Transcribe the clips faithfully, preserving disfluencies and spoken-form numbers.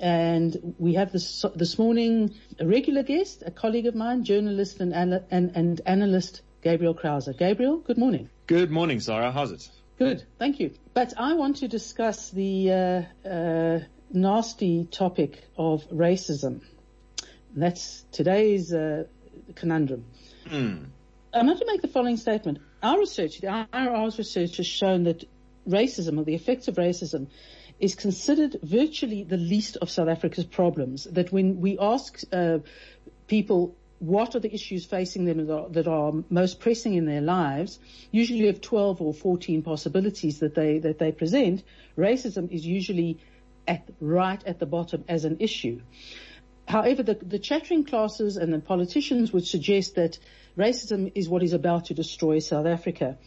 And we have this, this morning a regular guest, a colleague of mine, journalist and, and, and analyst Gabriel Crouse. Gabriel, good morning. Good morning, Sarah. How's it? Good, thank you. But I want to discuss the uh, uh, nasty topic of racism. That's today's uh, conundrum. Mm. I'm going to make the following statement. Our research, the I R R's research, has shown that racism, or the effects of racism, is considered virtually the least of South Africa's problems. That when we ask uh, people what are the issues facing them that are, that are most pressing in their lives, usually of twelve or fourteen possibilities that they that they present, racism is usually at right at the bottom as an issue. However, the, the chattering classes and the politicians would suggest that racism is what is about to destroy South Africa.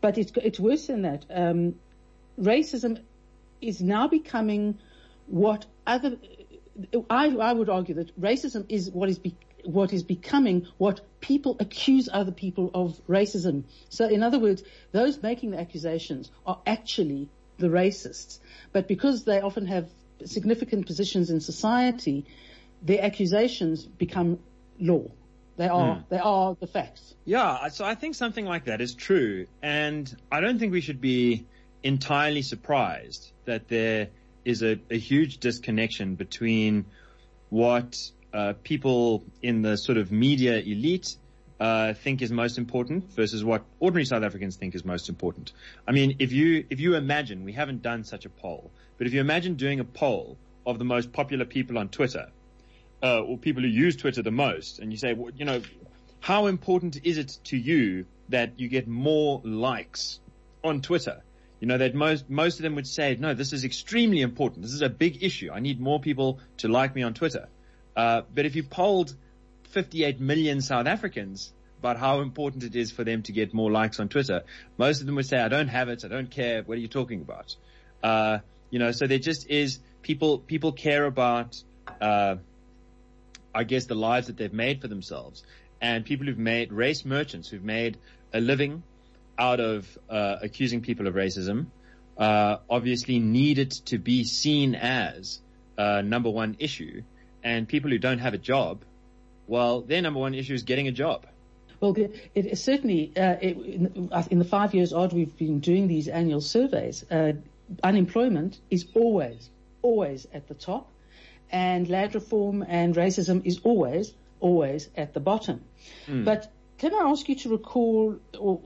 But it's, it's worse than that. Um, racism is now becoming what other, I, I would argue that racism is what is be, what is becoming what people accuse other people of racism. So in other words, those making the accusations are actually the racists. But because they often have significant positions in society, their accusations become law. They are, mm. they are the facts. Yeah, so I think something like that is true. And I don't think we should be entirely surprised that there is a, a huge disconnection between what uh, people in the sort of media elite uh, think is most important versus what ordinary South Africans think is most important. I mean, if you if you imagine, we haven't done such a poll, but if you imagine doing a poll of the most popular people on Twitter, uh, or people who use Twitter the most, and you say, well, you know, how important is it to you that you get more likes on Twitter? You know, that most, most of them would say, no, this is extremely important. This is a big issue. I need more people to like me on Twitter. Uh, but if you polled fifty-eight million South Africans about how important it is for them to get more likes on Twitter, most of them would say, I don't have it. I don't care. What are you talking about? Uh, you know, so there just is people, people care about, uh, I guess the lives that they've made for themselves, and people who've made race merchants who've made a living out of uh, accusing people of racism, uh, obviously need it to be seen as a number one issue. And people who don't have a job, well, their number one issue is getting a job. Well, it, it certainly, uh, it, in, in the five years odd we've been doing these annual surveys, uh, unemployment is always, always at the top, and land reform and racism is always, always at the bottom. Mm. But can I ask you to recall or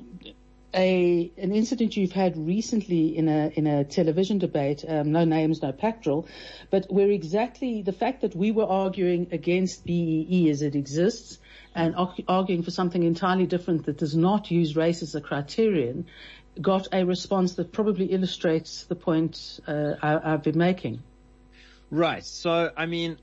A, an incident you've had recently in a, in a television debate, um, no names, no pactoral, but where exactly the fact that we were arguing against B E E as it exists and arguing for something entirely different that does not use race as a criterion got a response that probably illustrates the point, uh, I, I've been making. Right. So, I mean,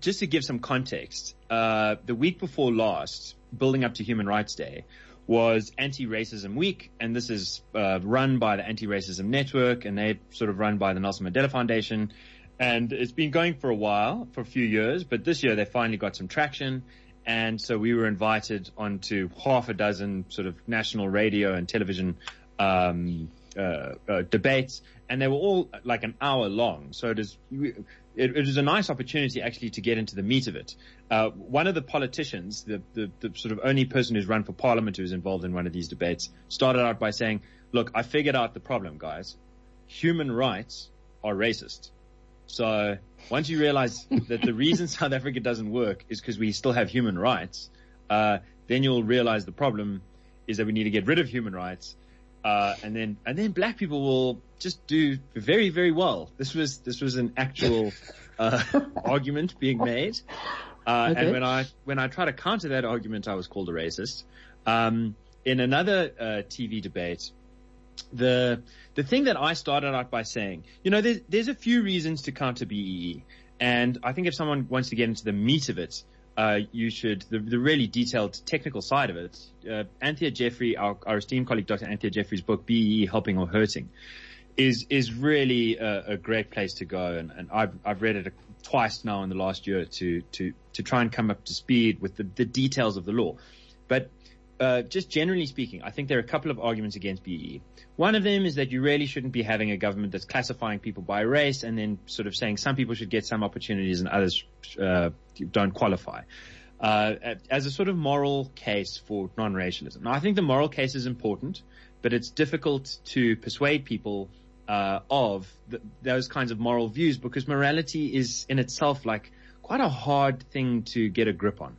just to give some context, uh, the week before last, building up to Human Rights Day, was Anti-Racism Week, and this is uh, run by the Anti-Racism Network, and they're sort of run by the Nelson Mandela Foundation. And it's been going for a while, for a few years, but this year they finally got some traction. And so we were invited onto half a dozen sort of national radio and television um uh, uh debates, and they were all like an hour long. So it is, it, it was a nice opportunity actually to get into the meat of it. Uh, one of the politicians, the, the, the sort of only person who's run for parliament who's involved in one of these debates, started out by saying, look, I figured out the problem, guys. Human rights are racist. So once you realize that the reason South Africa doesn't work is because we still have human rights, uh, then you'll realize the problem is that we need to get rid of human rights. Uh, and then, and then black people will just do very, very well. This was, this was an actual, uh, argument being made. Uh, okay. And when I, when I tried to counter that argument, I was called a racist. Um, in another, uh, T V debate, the, the thing that I started out by saying, you know, there's, there's a few reasons to counter B E E. And I think if someone wants to get into the meat of it, uh, you should, the, the really detailed technical side of it, uh, Anthea Jeffrey, our, our esteemed colleague, Doctor Anthea Jeffrey's book, B E E, Helping or Hurting, is, is really a, a great place to go. And, and I've, I've read it twice now in the last year to, to, to try and come up to speed with the, the details of the law. But, uh, just generally speaking, I think there are a couple of arguments against B E E. One of them is that you really shouldn't be having a government that's classifying people by race and then sort of saying some people should get some opportunities and others, uh, don't qualify, uh, as a sort of moral case for non-racialism. Now, I think the moral case is important, but it's difficult to persuade people, uh, of the, those kinds of moral views, because morality is in itself like quite a hard thing to get a grip on.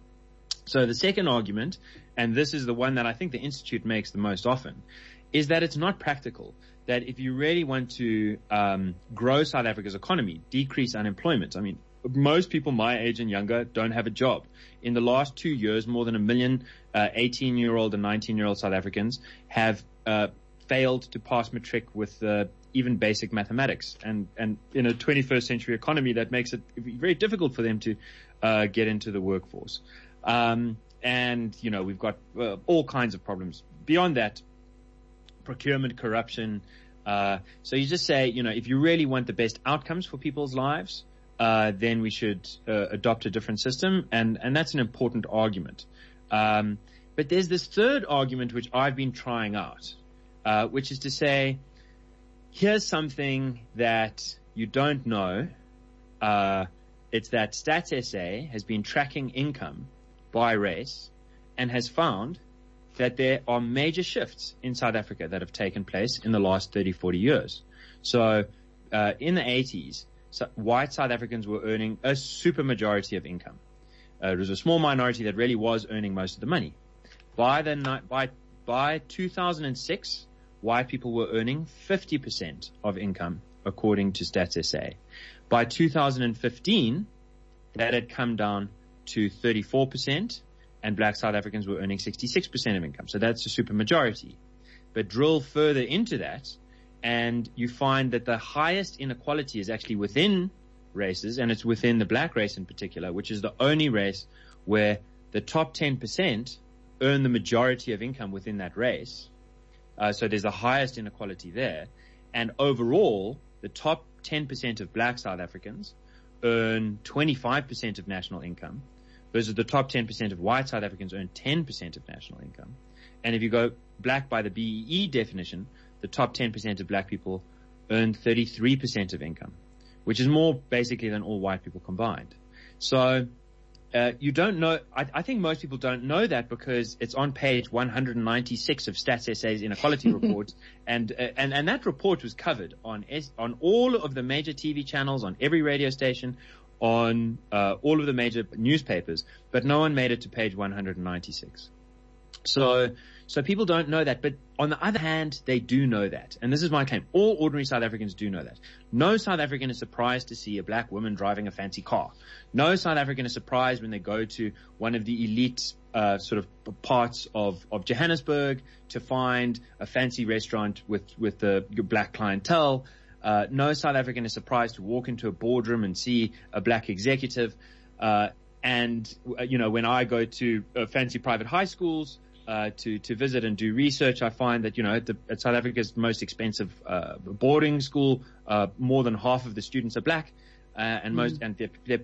So the second argument, and this is the one that I think the Institute makes the most often, is that it's not practical, that if you really want to um grow South Africa's economy, decrease unemployment. I mean, most people my age and younger don't have a job. In the last two years, more than a million uh, eighteen-year-old and nineteen-year-old South Africans have uh, failed to pass matric with uh, even basic mathematics. And, and in a twenty-first century economy, that makes it very difficult for them to uh, get into the workforce. Um, and, you know, we've got uh, all kinds of problems. Beyond that, procurement, corruption. Uh, so you just say, you know, if you really want the best outcomes for people's lives, uh, then we should uh, adopt a different system. And, and that's an important argument. Um, but there's this third argument, which I've been trying out, uh, which is to say, here's something that you don't know. Uh, it's that Stats S A has been tracking income by race and has found that there are major shifts in South Africa that have taken place in the last thirty, forty years. So, uh, in the eighties, so white South Africans were earning a super majority of income. Uh, it was a small minority that really was earning most of the money. By the, by, by two thousand six, white people were earning fifty percent of income, according to Stats S A. By two thousand fifteen, that had come down to thirty-four percent, and black South Africans were earning sixty-six percent of income. So that's a supermajority. But drill further into that, and you find that the highest inequality is actually within races, and it's within the black race in particular, which is the only race where the top ten percent earn the majority of income within that race. Uh, so there's the highest inequality there. And overall, the top ten percent of black South Africans earn twenty-five percent of national income, versus the top ten percent of white South Africans earn ten percent of national income. And if you go black by the B E E definition, the top ten percent of black people earn thirty-three percent of income, which is more basically than all white people combined. So uh, you don't know – I think most people don't know that because it's on page one hundred ninety-six of Stats S A's inequality report. And, uh, and and that report was covered on S, on all of the major T V channels, on every radio station, on uh, all of the major newspapers, but no one made it to page one hundred ninety-six. So so people don't know that, but on the other hand, they do know that. And this is my claim. All ordinary South Africans do know that. No South African is surprised to see a black woman driving a fancy car. No South African is surprised when they go to one of the elite uh, sort of parts of, of Johannesburg to find a fancy restaurant with, with the black clientele. Uh, no South African is surprised to walk into a boardroom and see a black executive. Uh, and, you know, when I go to uh, fancy private high schools, uh, to, to visit and do research, I find that, you know, at, the, at South Africa's most expensive, uh, boarding school, uh, more than half of the students are black. Uh, and most, mm. and they're, they're,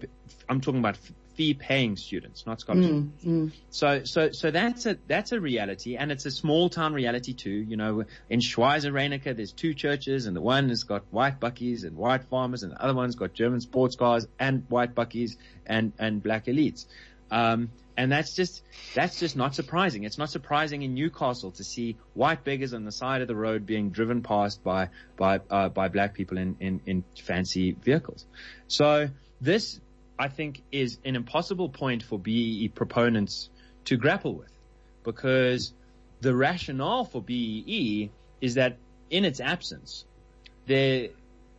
I'm talking about fee paying students, not scholarship. Mm, mm. So, so, so that's a, that's a reality, and it's a small town reality too. You know, in Schweizer Reineke, there's two churches, and the one has got white buckies and white farmers, and the other one's got German sports cars and white buckies and, and black elites. Um, and that's just, that's just not surprising. It's not surprising in Newcastle to see white beggars on the side of the road being driven past by, by, uh, by black people in, in, in fancy vehicles. So this, I think, is an impossible point for B E E proponents to grapple with, because the rationale for B E E is that in its absence, there,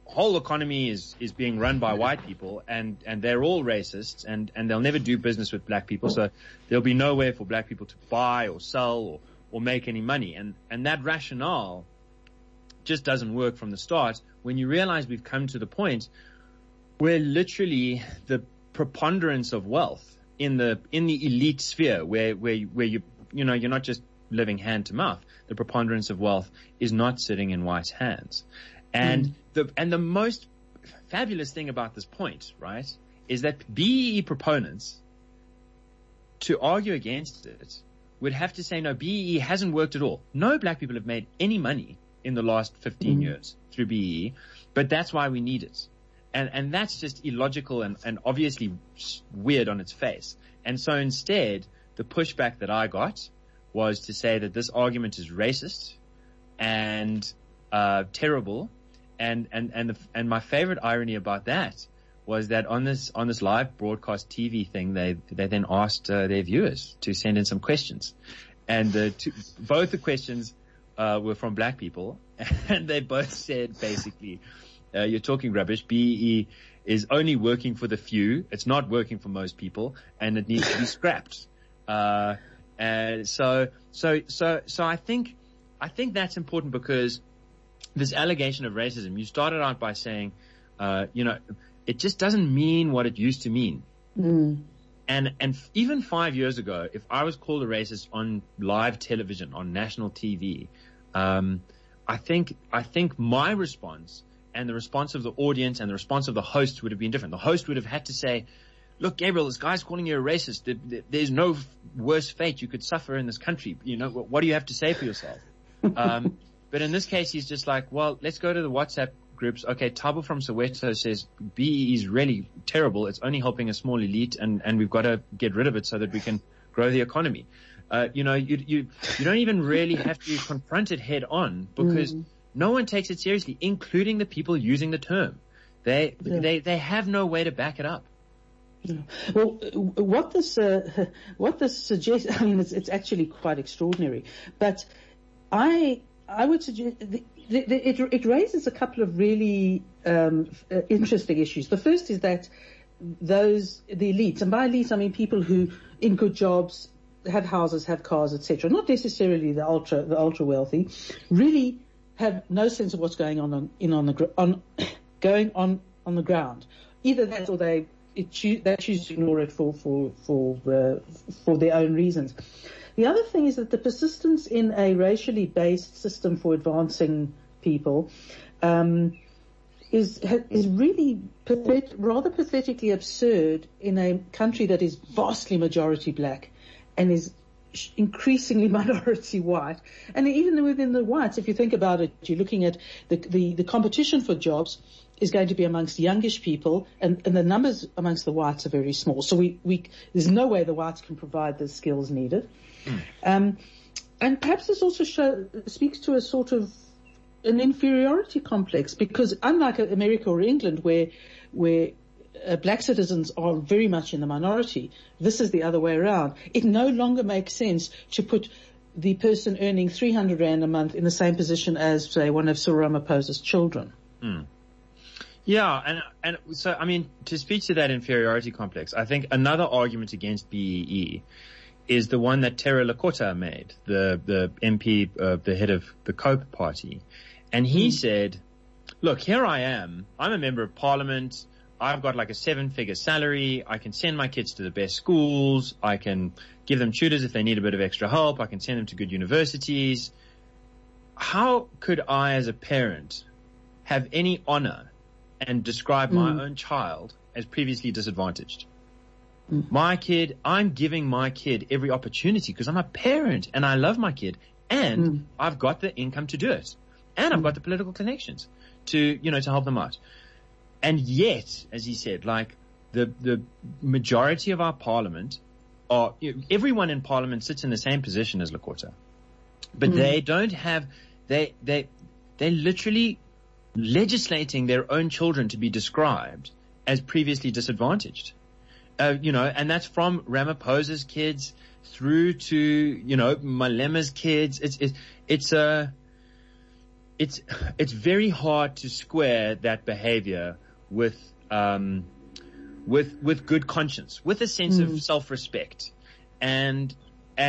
whole economy is, is being run by white people, and, and they're all racists, and, and they'll never do business with black people. So there'll be nowhere for black people to buy or sell or, or make any money. And, and that rationale just doesn't work from the start when you realize we've come to the point where literally the preponderance of wealth in the in the elite sphere where where where you you know you're not just living hand to mouth. The preponderance of wealth is not sitting in white hands, and mm. the and the most fabulous thing about this point, right, is that B E E proponents, to argue against it, would have to say, no, B E E hasn't worked at all. No black people have made any money in the last fifteen mm. years through B E E, but that's why we need it. And and that's just illogical and, and obviously weird on its face. And so instead, the pushback that I got was to say that this argument is racist and uh, terrible. And and and the, and my favorite irony about that was that on this on this live broadcast T V thing, they they then asked uh, their viewers to send in some questions, and the two, both the questions uh, were from black people, and they both said basically, uh, "You're talking rubbish. B E E is only working for the few. It's not working for most people, and it needs to be scrapped." Uh, and so so so so I think I think that's important because this allegation of racism, you started out by saying, uh, you know, it just doesn't mean what it used to mean. Mm. And and even five years ago, if I was called a racist on live television, on national T V, um, I think I think my response and the response of the audience and the response of the host would have been different. The host would have had to say, look, Gabriel, this guy's calling you a racist. There's no worse fate you could suffer in this country. You know, what do you have to say for yourself? Um, but in this case, he's just like, well, let's go to the WhatsApp groups. Okay, Tabo from Soweto says B E E is really terrible. It's only helping a small elite, and, and we've got to get rid of it so that we can grow the economy. Uh, you know, you, you you don't even really have to confront it head on because mm. no one takes it seriously, including the people using the term. They yeah. they they have no way to back it up. Yeah. Well, what this uh, what this suggests, I mean, it's it's actually quite extraordinary. But I I would suggest. The, It, it raises a couple of really um, interesting issues. The first is that those the elites, and by elites I mean people who in good jobs, have houses, have cars, et cetera, not necessarily the ultra the ultra wealthy, really have no sense of what's going on, on in on the on going on on the ground. Either that, or they it choose, they choose to ignore it for for for uh, for their own reasons. The other thing is that the persistence in a racially based system for advancing people um, is is really pathet- rather pathetically absurd in a country that is vastly majority black and is increasingly minority white. And even within the whites, if you think about it, you're looking at the the, the competition for jobs is going to be amongst youngish people, and, and the numbers amongst the whites are very small. So we, we there's no way the whites can provide the skills needed. Mm. Um, and perhaps this also show, speaks to a sort of an inferiority complex, because unlike America or England, where where uh, black citizens are very much in the minority, this is the other way around. It no longer makes sense to put the person earning three hundred rand a month in the same position as, say, one of Cyril Ramaphosa's children. Mm. Yeah, and and so, I mean, to speak to that inferiority complex, I think another argument against B E E is the one that Terror Lekota made, the the M P, uh, the head of the COPE party. And he said, look, here I am. I'm a member of parliament. I've got like a seven-figure salary. I can send my kids to the best schools. I can give them tutors if they need a bit of extra help. I can send them to good universities. How could I, as a parent, have any honor and describe my mm. own child as previously disadvantaged? Mm. My kid, I'm giving my kid every opportunity because I'm a parent and I love my kid, and mm. I've got the income to do it, and mm. I've got the political connections to, you know, to help them out. And yet, as he said, like the the majority of our parliament are, you know, everyone in parliament sits in the same position as Lekota, but mm. they don't have they they they literally. legislating their own children to be described as previously disadvantaged. Uh, you know, and that's from Ramaphosa's kids through to, you know, Malema's kids. It's, it's, it's a, it's, it's very hard to square that behavior with, um, with, with good conscience, with a sense mm. of self-respect. And,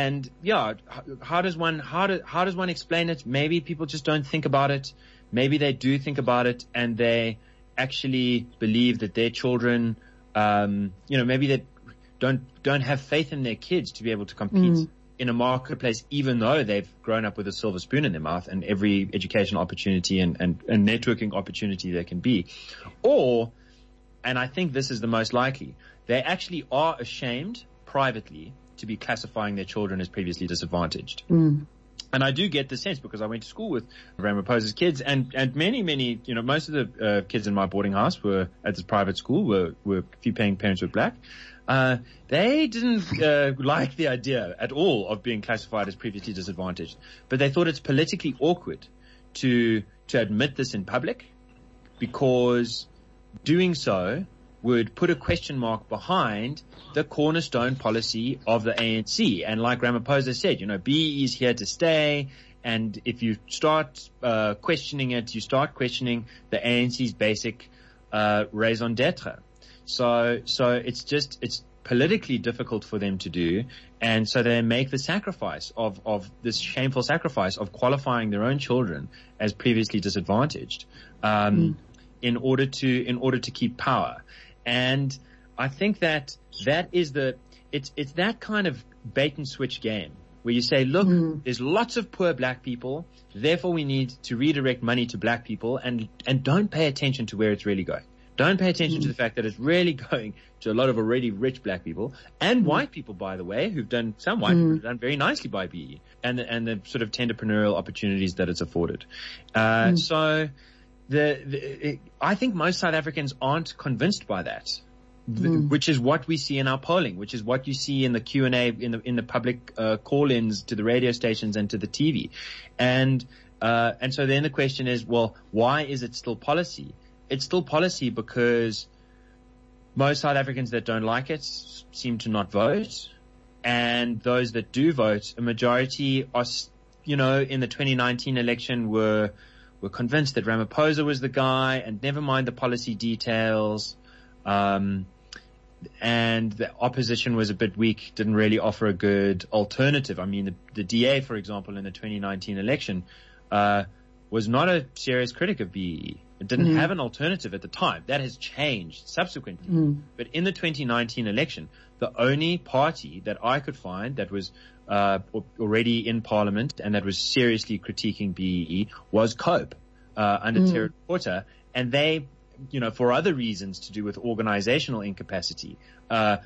and yeah, how does one, how do, how does one explain it? Maybe people just don't think about it. Maybe they do think about it, and they actually believe that their children, um, you know, maybe that don't don't have faith in their kids to be able to compete mm. in a marketplace, even though they've grown up with a silver spoon in their mouth and every educational opportunity and, and, and networking opportunity there can be. Or, and I think this is the most likely, they actually are ashamed privately to be classifying their children as previously disadvantaged. Mm. And I do get the sense, because I went to school with Ramaphosa's kids, and, and many, many, you know, most of the uh, kids in my boarding house were at this private school, were, were few paying parents were black. Uh, they didn't uh, like the idea at all of being classified as previously disadvantaged, but they thought it's politically awkward to to admit this in public, because doing so would put a question mark behind the cornerstone policy of the A N C. And like Ramaphosa said, you know, B E is here to stay. And if you start uh, questioning it, you start questioning the A N C's basic uh, raison d'etre. So, so it's just, it's politically difficult for them to do. And so they make the sacrifice of, of this shameful sacrifice of qualifying their own children as previously disadvantaged, um, mm. in order to, in order to keep power. And I think that that is the, it's, it's that kind of bait and switch game where you say, look, mm. there's lots of poor black people. Therefore we need to redirect money to black people, and, and don't pay attention to where it's really going. Don't pay attention mm. to the fact that it's really going to a lot of already rich black people and mm. white people, by the way, who've done, some white mm. people have done very nicely by B E and the, and the sort of entrepreneurial opportunities that it's afforded. Uh, mm. so the, the it, I think most South Africans aren't convinced by that, th- mm. which is what we see in our polling, which is what you see in the Q and A, in the in the public uh, call-ins to the radio stations and to the T V, and uh, and so then the question is, well, why is it still policy? It's still policy because most South Africans that don't like it seem to not vote. And those that do vote, a majority are, you know, in the twenty nineteen election were, were convinced that Ramaphosa was the guy, and never mind the policy details. Um, and the opposition was a bit weak, didn't really offer a good alternative. I mean, the, the D A, for example, in the twenty nineteen election, uh, was not a serious critic of B E. It didn't mm. have an alternative at the time. That has changed subsequently. Mm. But in the twenty nineteen election, the only party that I could find that was uh, already in parliament and that was seriously critiquing B E E was COPE uh, under mm. Terror Lekota. And they, you know, for other reasons to do with organizational incapacity, uh,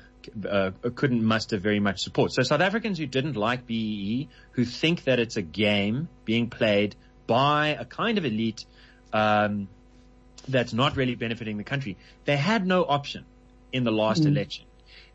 uh, couldn't muster very much support. So South Africans who didn't like B E E, who think that it's a game being played by a kind of elite um that's not really benefiting the country. They had no option in the last mm. election.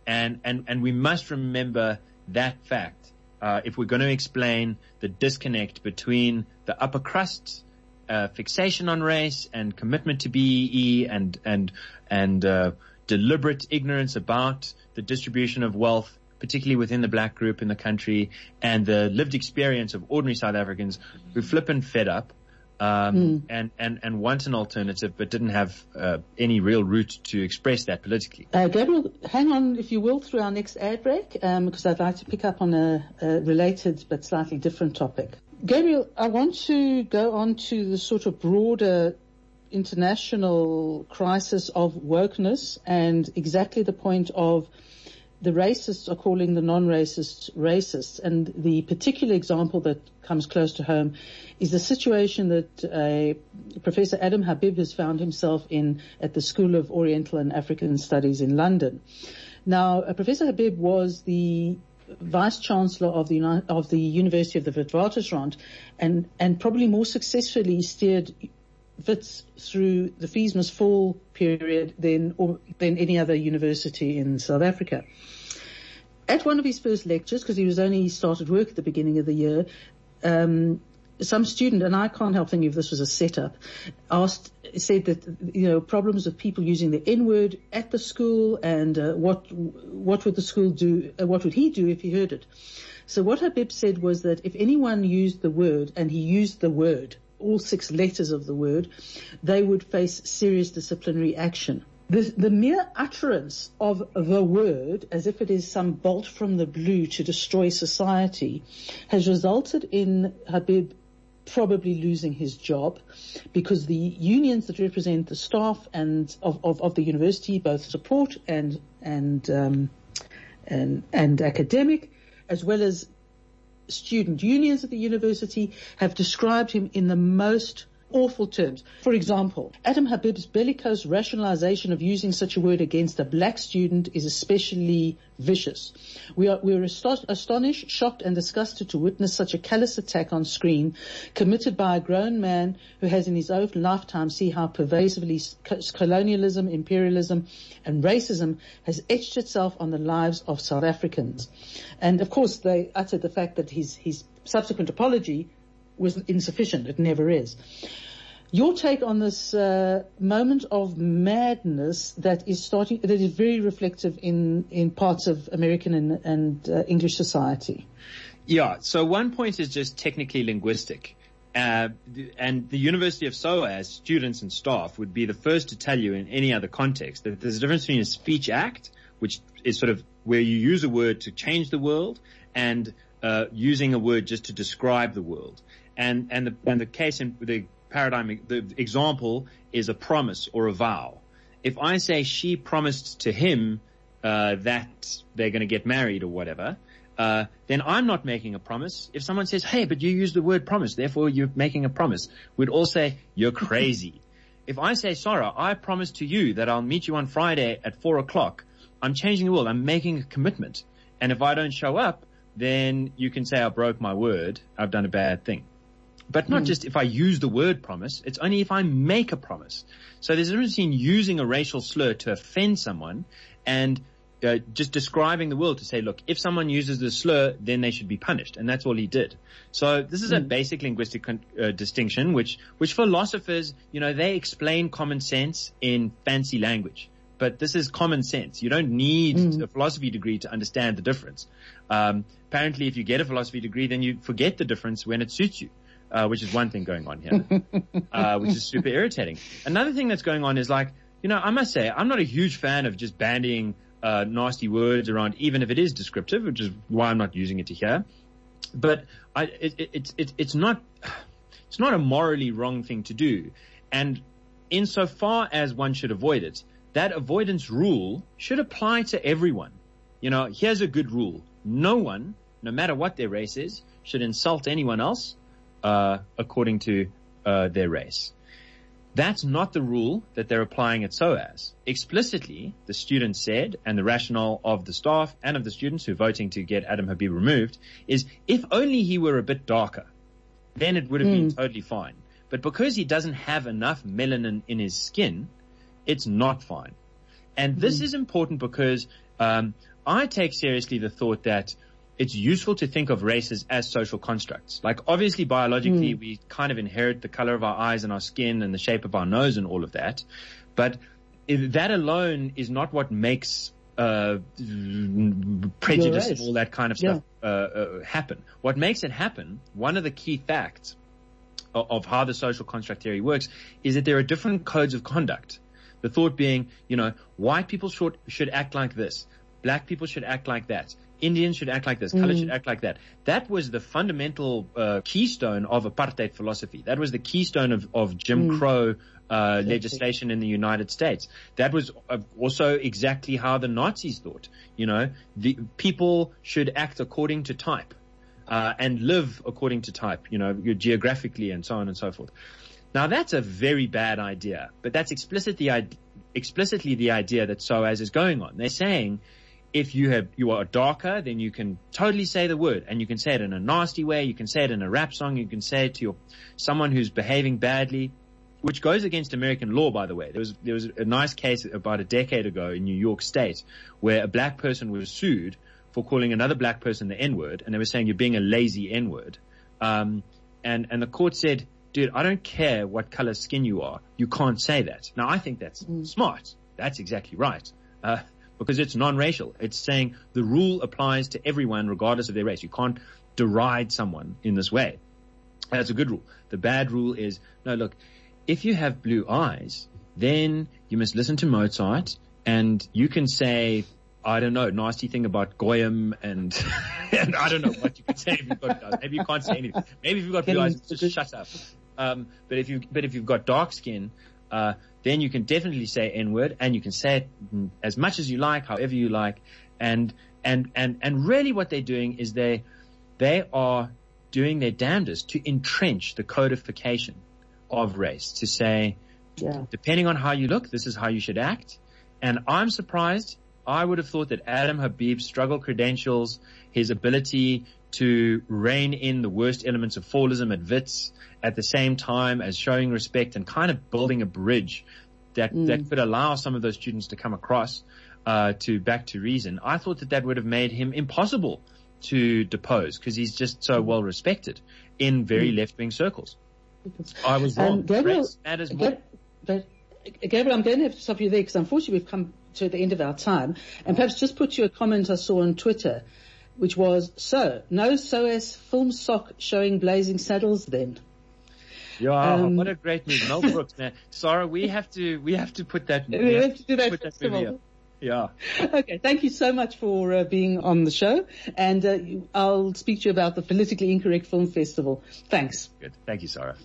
And, and, and we must remember that fact, uh, if we're going to explain the disconnect between the upper crust, uh, fixation on race and commitment to B E E and, and, and, uh, deliberate ignorance about the distribution of wealth, particularly within the black group in the country, and the lived experience of ordinary South Africans who flip and fed up. Um, mm. and, and, and want an alternative, but didn't have uh, any real route to express that politically. Uh, Gabriel, hang on, if you will, through our next ad break, um, because I'd like to pick up on a, a related but slightly different topic. Gabriel, I want to go on to the sort of broader international crisis of wokeness, and exactly the point of the racists are calling the non-racists racists. And the particular example that comes close to home is the situation that uh, Professor Adam Habib has found himself in at the School of Oriental and African Studies in London. Now, uh, Professor Habib was the Vice-Chancellor of the Uni- of the University of the Witwatersrand, and, and probably more successfully steered Wits through the Feesmas Fall period than or than any other university in South Africa. At one of his first lectures, because he was only he started work at the beginning of the year, um, some student, and I can't help thinking if this was a setup, asked said that you know problems with people using the N-word at the school, and uh, what what would the school do? Uh, what would he do if he heard it? So what Habib said was that if anyone used the word, and he used the word, all six letters of the word, they would face serious disciplinary action. The, the mere utterance of the word, as if it is some bolt from the blue to destroy society, has resulted in Habib probably losing his job, because the unions that represent the staff and of, of, of the university both support and and um, and, and academic, as well as student unions at the university, have described him in the most awful terms. For example, Adam Habib's bellicose rationalization of using such a word against a black student is especially vicious. We are, we are astonished, shocked and disgusted to witness such a callous attack on screen committed by a grown man who has in his own lifetime seen how pervasively colonialism, imperialism and racism has etched itself on the lives of South Africans. And of course they uttered the fact that his, his subsequent apology was insufficient. It never is. Your take on this uh, moment of madness that is starting, that is very reflective in, in parts of American and, and uh, English society. Yeah. So one point is just technically linguistic. Uh, and the University of S O A, students and staff, would be the first to tell you in any other context that there's a difference between a speech act, which is sort of where you use a word to change the world, and uh, using a word just to describe the world. And, and the, and the case in the paradigm, the example is a promise or a vow. If I say she promised to him, uh, that they're going to get married or whatever, uh, then I'm not making a promise. If someone says, hey, but you used the word promise, therefore you're making a promise, we'd all say, you're crazy. If I say, Sarah, I promise to you that I'll meet you on Friday at four o'clock, I'm changing the world. I'm making a commitment. And if I don't show up, then you can say I broke my word. I've done a bad thing. But not mm. just if I use the word promise, it's only if I make a promise. So there's a difference between using a racial slur to offend someone and uh, just describing the world to say, look, if someone uses the slur, then they should be punished. And that's all he did. So this is mm. a basic linguistic con- uh, distinction, which, which philosophers, you know, they explain common sense in fancy language. But this is common sense. You don't need mm. a philosophy degree to understand the difference. Um, apparently, if you get a philosophy degree, then you forget the difference when it suits you. Uh, which is one thing going on here, uh, which is super irritating. Another thing that's going on is like, you know, I must say, I'm not a huge fan of just bandying uh, nasty words around, even if it is descriptive, which is why I'm not using it to here. But I, it, it, it's it, it's not it's not a morally wrong thing to do, and insofar as one should avoid it, that avoidance rule should apply to everyone. You know, here's a good rule: no one, no matter what their race is, should insult anyone else Uh, according to uh, their race. That's not the rule that they're applying at S O A S. Explicitly, the students said, and the rationale of the staff and of the students who are voting to get Adam Habib removed, is if only he were a bit darker, then it would have mm. been totally fine. But because he doesn't have enough melanin in his skin, it's not fine. And mm. this is important because um, I take seriously the thought that it's useful to think of races as social constructs. Like, obviously, biologically, mm. we kind of inherit the color of our eyes and our skin and the shape of our nose and all of that. But that alone is not what makes uh prejudice and all that kind of stuff yeah. uh, uh, happen. What makes it happen, one of the key facts of, of how the social construct theory works, is that there are different codes of conduct. The thought being, you know, white people should, should act like this. Black people should act like that. Indians should act like this, colour mm. should act like that. That was the fundamental uh, keystone of apartheid philosophy. That was the keystone of, of Jim mm. Crow uh, legislation in the United States. That was also exactly how the Nazis thought. You know, the people should act according to type uh, and live according to type, you know, geographically and so on and so forth. Now, that's a very bad idea, but that's explicitly, explicitly the idea that S O A S is going on. They're saying, if you have, you are darker, then you can totally say the word, and you can say it in a nasty way. You can say it in a rap song. You can say it to your, someone who's behaving badly, which goes against American law, by the way. There was, there was a nice case about a decade ago in New York State where a black person was sued for calling another black person the N-word, and they were saying you're being a lazy N-word. Um, and, and the court said, dude, I don't care what color skin you are. You can't say that. Now, I think that's mm. smart. That's exactly right. Uh, Because it's non-racial. It's saying the rule applies to everyone regardless of their race. You can't deride someone in this way. That's a good rule. The bad rule is, no, look, if you have blue eyes, then you must listen to Mozart and you can say, I don't know, nasty thing about Goyim and, and I don't know what you can say if you've got blue eyes. Maybe you can't say anything. Maybe if you've got blue eyes, just shut up. Um, but if you, but if you've got dark skin, uh, then you can definitely say N-word, and you can say it as much as you like, however you like, and And, and, and really what they're doing is they, they are doing their damnedest to entrench the codification of race, to say, yeah. depending on how you look, this is how you should act. And I'm surprised. I would have thought that Adam Habib's struggle credentials, his ability to rein in the worst elements of fallism at Wits at the same time as showing respect and kind of building a bridge that, mm. that could allow some of those students to come across, uh, to back to reason. I thought that that would have made him impossible to depose because he's just so well respected in very mm. left-wing circles. I was wrong. Um, Gabriel, matters more. Gabriel, Gabriel, I'm going to have to stop you there because unfortunately we've come to the end of our time, and perhaps just put you a comment I saw on Twitter, which was, so, no S O A S film sock showing Blazing Saddles then. Yeah, um, what a great move. Mel Brooks, man. Sarah, we have to, we have to put that, we, we have, have to do that, put that movie up. Yeah. Okay, thank you so much for uh, being on the show, and uh, I'll speak to you about the Politically Incorrect Film Festival. Thanks. Good. Thank you, Sarah.